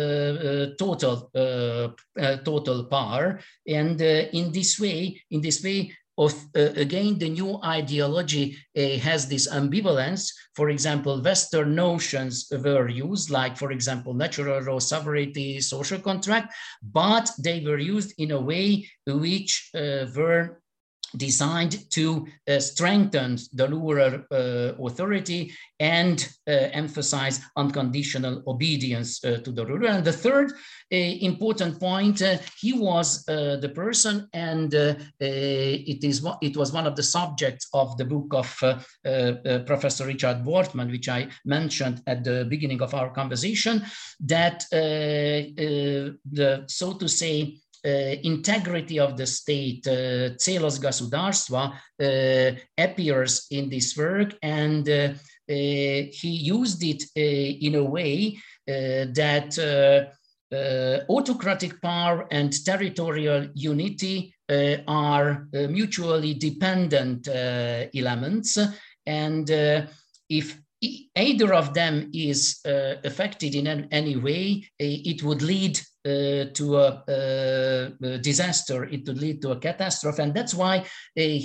a total uh, a total power, and uh, in this way, in this way. Of, uh, again, the new ideology uh, has this ambivalence. For example, Western notions were used, like, for example, natural law, sovereignty, social contract, but they were used in a way which uh, were designed to uh, strengthen the rural uh, authority and uh, emphasize unconditional obedience uh, to the ruler. And the third uh, important point, uh, he was uh, the person, and uh, uh, it is it was one of the subjects of the book of uh, uh, uh, Professor Richard Wortmann, which I mentioned at the beginning of our conversation, that uh, uh, the, so to say, Uh, integrity of the state, uh, célos gasudarstva, uh, appears in this work, and uh, uh, he used it uh, in a way uh, that uh, uh, autocratic power and territorial unity uh, are uh, mutually dependent uh, elements, and uh, if either of them is uh, affected in an, any way, it would lead uh, to a, a disaster, it would lead to a catastrophe. And that's why uh,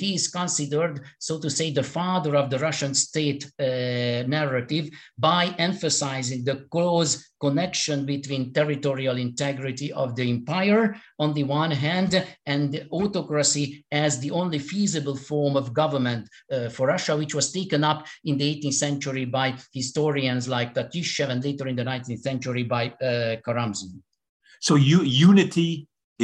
he is considered, so to say, the father of the Russian state uh, narrative, by emphasizing the close connection between territorial integrity of the empire on the one hand and the autocracy as the only feasible form of government uh, for Russia, which was taken up in the eighteenth century by historians like Tatishev, and later in the nineteenth century by uh, Karamzin. So you, unity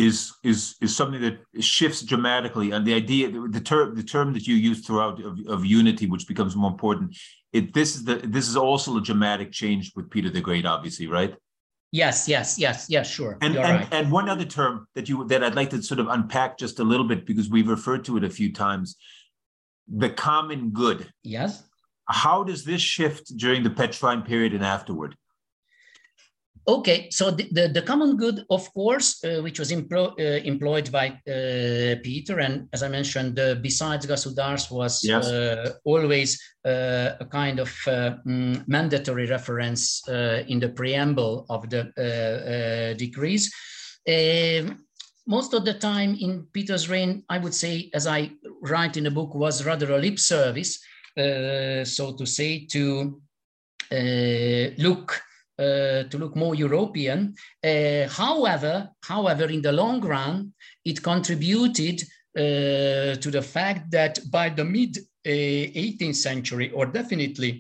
is, is, is something that shifts dramatically. And the idea, the term, the term that you use throughout of, of unity, which becomes more important, it, this, is the, this is also a dramatic change with Peter the Great, obviously, right? Yes, yes, yes, yes, sure. And, and, right. and one other term that, you, that I'd like to sort of unpack just a little bit, because we've referred to it a few times, the common good. Yes. How does this shift during the Petrine period and afterward? Okay, so the, the, the common good, of course, uh, which was impro uh, employed by uh, Peter, and as I mentioned, uh, besides Gasudars was yes. uh, always uh, a kind of uh, mm, mandatory reference uh, in the preamble of the uh, uh, decrees. Uh, most of the time in Peter's reign, I would say, as I write in the book, was rather a lip service, uh, so to say, to uh, look Uh, to look more European. Uh, however, however, in the long run, it contributed uh, to the fact that by the mid eighteenth century, or definitely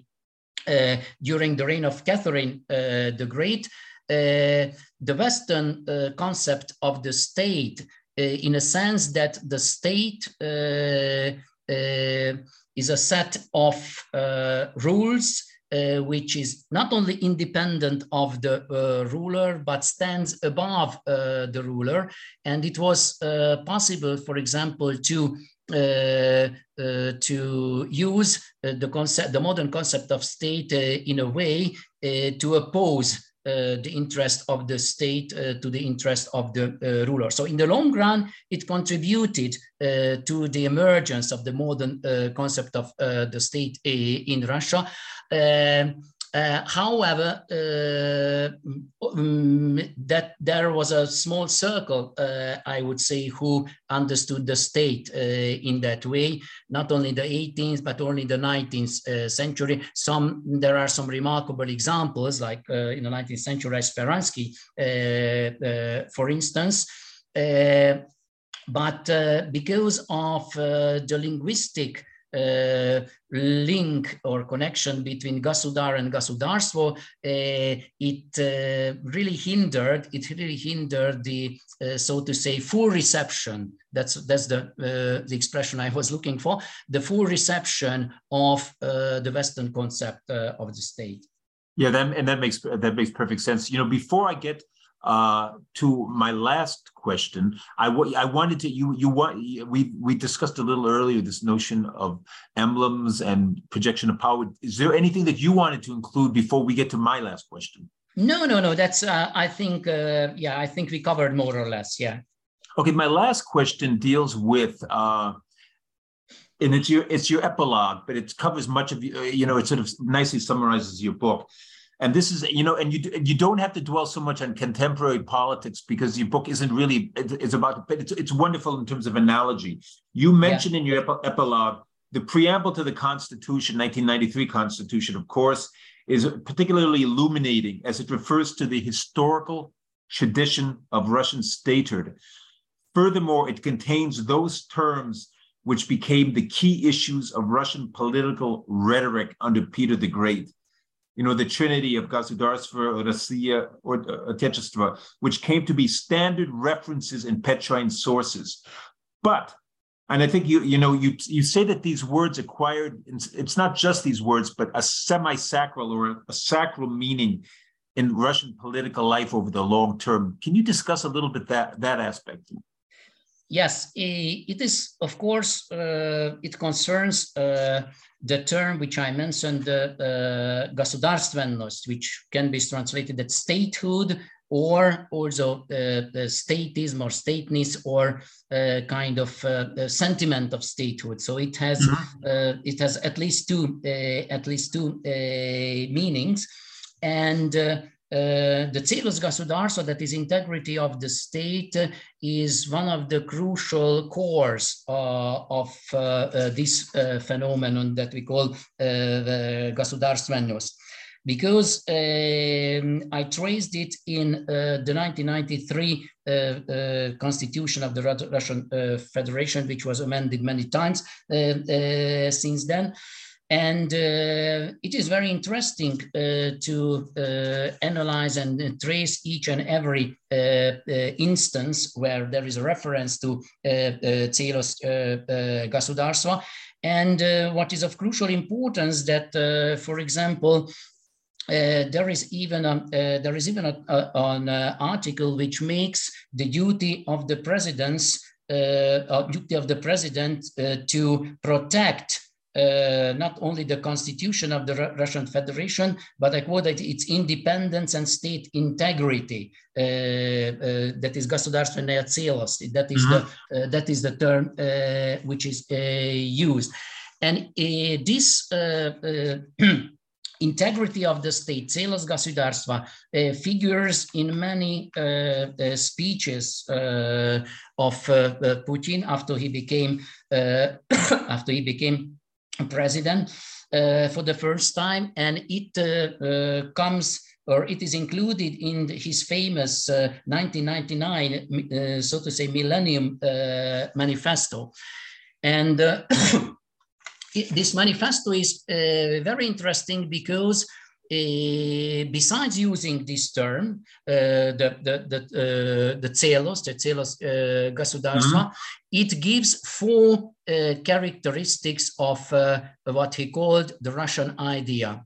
uh, during the reign of Catherine uh, the Great, uh, the Western uh, concept of the state, uh, in a sense that the state uh, uh, is a set of uh, rules, Uh, which is not only independent of the uh, ruler, but stands above uh, the ruler. And it was uh, possible, for example, to uh, uh, to use uh, the concept, the modern concept of state, uh, in a way uh, to oppose uh, the interest of the state uh, to the interest of the uh, ruler. So in the long run, it contributed uh, to the emergence of the modern uh, concept of uh, the state uh, in Russia. Uh, uh, however, uh, um, that there was a small circle, uh, I would say, who understood the state uh, in that way, not only the eighteenth, but only the nineteenth uh, century. Some, there are some remarkable examples, like uh, in the nineteenth century, Speransky, uh, uh, for instance. Uh, but uh, because of uh, the linguistic Uh, link or connection between Gasudar and Gasudarstvo, uh, it uh, really hindered, it really hindered the, uh, so to say, full reception. That's, that's the, uh, the expression I was looking for, the full reception of uh, the Western concept uh, of the state. Yeah, that, and that makes, that makes perfect sense. You know, before I get Uh, to my last question, I, I wanted to, you, you want, we, we discussed a little earlier this notion of emblems and projection of power. Is there anything that you wanted to include before we get to my last question? No, no, no, that's, uh, I think, uh, yeah, I think we covered more or less, yeah. Okay, my last question deals with, uh, and it's your, it's your epilogue, but it covers much of, you know, it sort of nicely summarizes your book. And this is, you know, and you you don't have to dwell so much on contemporary politics because your book isn't really, it's about, but it's, it's wonderful in terms of analogy. You mentioned yeah. in your ep epilogue, the preamble to the Constitution, nineteen ninety-three Constitution, of course, is particularly illuminating as it refers to the historical tradition of Russian statehood. Furthermore, it contains those terms which became the key issues of Russian political rhetoric under Peter the Great. You know, the trinity of Gasudarstvo, Rossiya, or Otechество, which came to be standard references in Petrine sources. But, and I think you, you know, you, you say that these words acquired, it's not just these words, but a semi-sacral or a sacral meaning in Russian political life over the long term. Can you discuss a little bit that, that aspect? Yes, it is, of course, uh, it concerns uh, the term which I mentioned, the uh, государственность, which can be translated as statehood, or also uh, the statism or stateness, or uh, kind of uh, sentiment of statehood. So it has mm-hmm. uh, it has at least two uh, at least two uh, meanings, and. Uh, Uh, the célus Gasudarstvo, that is integrity of the state, uh, is one of the crucial cores uh, of uh, uh, this uh, phenomenon that we call uh, the Gasudarstvennost. Because um, I traced it in uh, the nineteen ninety-three uh, uh, Constitution of the Russian uh, Federation, which was amended many times uh, uh, since then. And uh, it is very interesting uh, to uh, analyze and trace each and every uh, uh, instance where there is a reference to Célus uh, uh, Gasudarstvo. And uh, what is of crucial importance that, uh, for example, Uh, there is even a, uh, there is even a, a, an uh, article which makes the duty of the presidents uh, duty of the president uh, to protect uh, not only the constitution of the Ru- Russian Federation, but I quote it, its independence and state integrity. Uh, uh, that is государственная целостность. That is mm-hmm. the uh, that is the term uh, which is uh, used, and uh, this. Uh, uh, integrity of the state, целостность государства, uh, figures in many uh, uh, speeches uh, of uh, uh, Putin after he became uh, after he became president uh, for the first time, and it uh, uh, comes or it is included in his famous uh, nineteen ninety-nine, uh, so to say, Millennium uh, Manifesto, and. Uh, This manifesto is uh, very interesting because uh, besides using this term, uh, the the the uh, the celos, the celos uh, государства, mm-hmm. it gives four uh, characteristics of uh, what he called the Russian idea,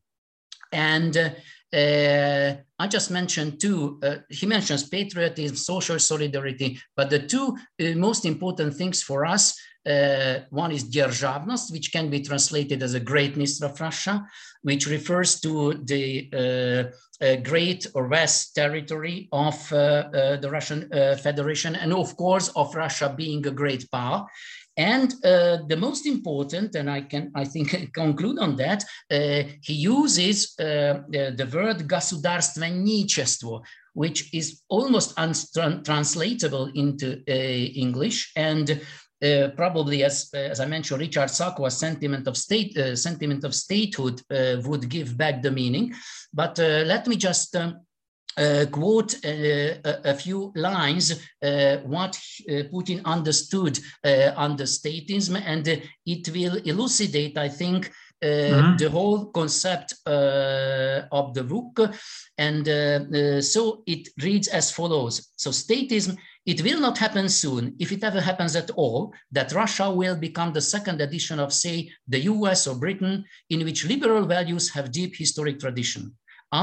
and. Uh, Uh, I just mentioned two, uh, he mentions patriotism, social solidarity, but the two uh, most important things for us, uh, one is державность, which can be translated as a greatness of Russia, which refers to the uh, uh, great or vast territory of uh, uh, the Russian uh, Federation, and of course of Russia being a great power. And uh, the most important, and I can, I think, conclude on that, uh, he uses uh, the, the word государственничество, which is almost untranslatable into uh, English, and uh, probably, as as I mentioned, Richard Sakwa's sentiment of state, uh, sentiment of statehood uh, would give back the meaning. But uh, let me just. Um, Uh, quote uh, a, a few lines uh, what uh, Putin understood uh, under statism, and uh, it will elucidate, I think, uh, mm-hmm. the whole concept uh, of the book. And uh, uh, so it reads as follows. So statism, it will not happen soon, if it ever happens at all, that Russia will become the second edition of, say, the U S or Britain, in which liberal values have deep historic tradition.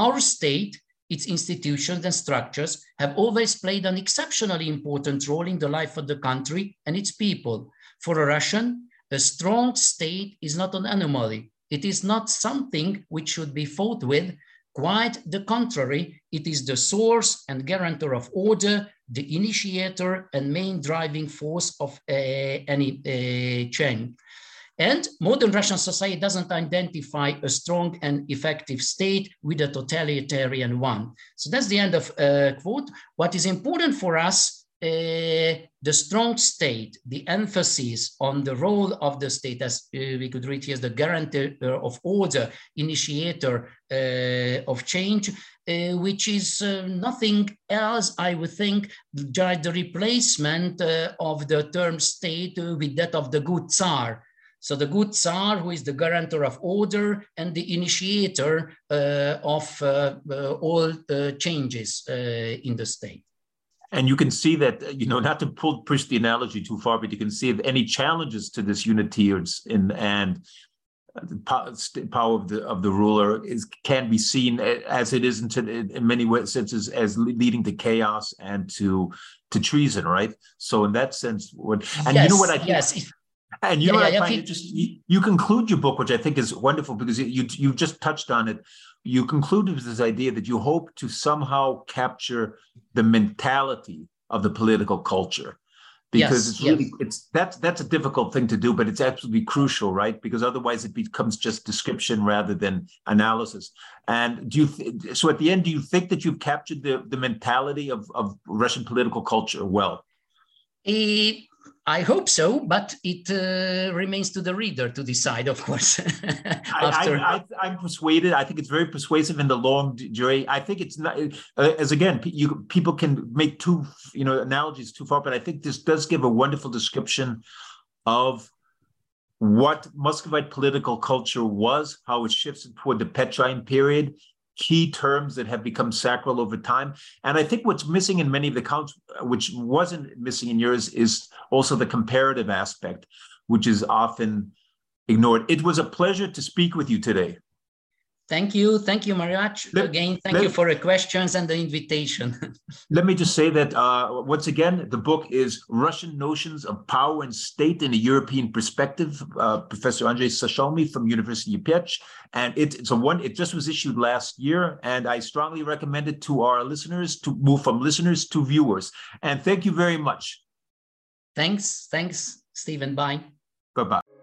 Our state, its institutions and structures have always played an exceptionally important role in the life of the country and its people. For a Russian, a strong state is not an anomaly. It is not something which should be fought with. Quite the contrary, it is the source and guarantor of order, the initiator and main driving force of uh, any uh, change. And modern Russian society doesn't identify a strong and effective state with a totalitarian one. So that's the end of uh, quote. What is important for us, uh, the strong state, the emphasis on the role of the state, as uh, we could read here as the guarantor of order, initiator uh, of change, uh, which is uh, nothing else, I would think, just the replacement uh, of the term state uh, with that of the good Tsar. So the good Tsar, who is the guarantor of order and the initiator uh, of uh, uh, all uh, changes uh, in the state. And you can see that, you know, not to pull, push the analogy too far, but you can see any challenges to this unity in, and the power of the, of the ruler is, can be seen as it is in, in many senses as leading to chaos and to, to treason, right? So in that sense, what, and yes, you know what I yes. think? And you, yeah, know yeah, I find yeah. just, you, you conclude your book, which I think is wonderful because you, you've just touched on it. You concluded with this idea that you hope to somehow capture the mentality of the political culture, because yes, it's really yes. it's that's that's a difficult thing to do, but it's absolutely crucial, right? Because otherwise it becomes just description rather than analysis. And do you th- so at the end, do you think that you've captured the the mentality of of Russian political culture well? E- I hope so, but it uh, remains to the reader to decide, of course. After... I, I, I, I'm persuaded. I think it's very persuasive in the long journey. I think it's not, uh, as again, you, people can make two, you know, analogies too far, but I think this does give a wonderful description of what Muscovite political culture was, how it shifts toward the Petrine period, key terms that have become sacral over time. And I think what's missing in many of the accounts, which wasn't missing in yours, is also the comparative aspect, which is often ignored. It was a pleasure to speak with you today. Thank you. Thank you, Mariach. Let, again, thank let, you for the questions and the invitation. Let me just say that, uh, once again, the book is Russian Notions of Power and State in a European Perspective, uh, Professor Endre Sashalmi from University of Pécs. And it, it's a one, it just was issued last year, and I strongly recommend it to our listeners, to move from listeners to viewers. And thank you very much. Thanks. Thanks, Stephen. Bye. Bye-bye.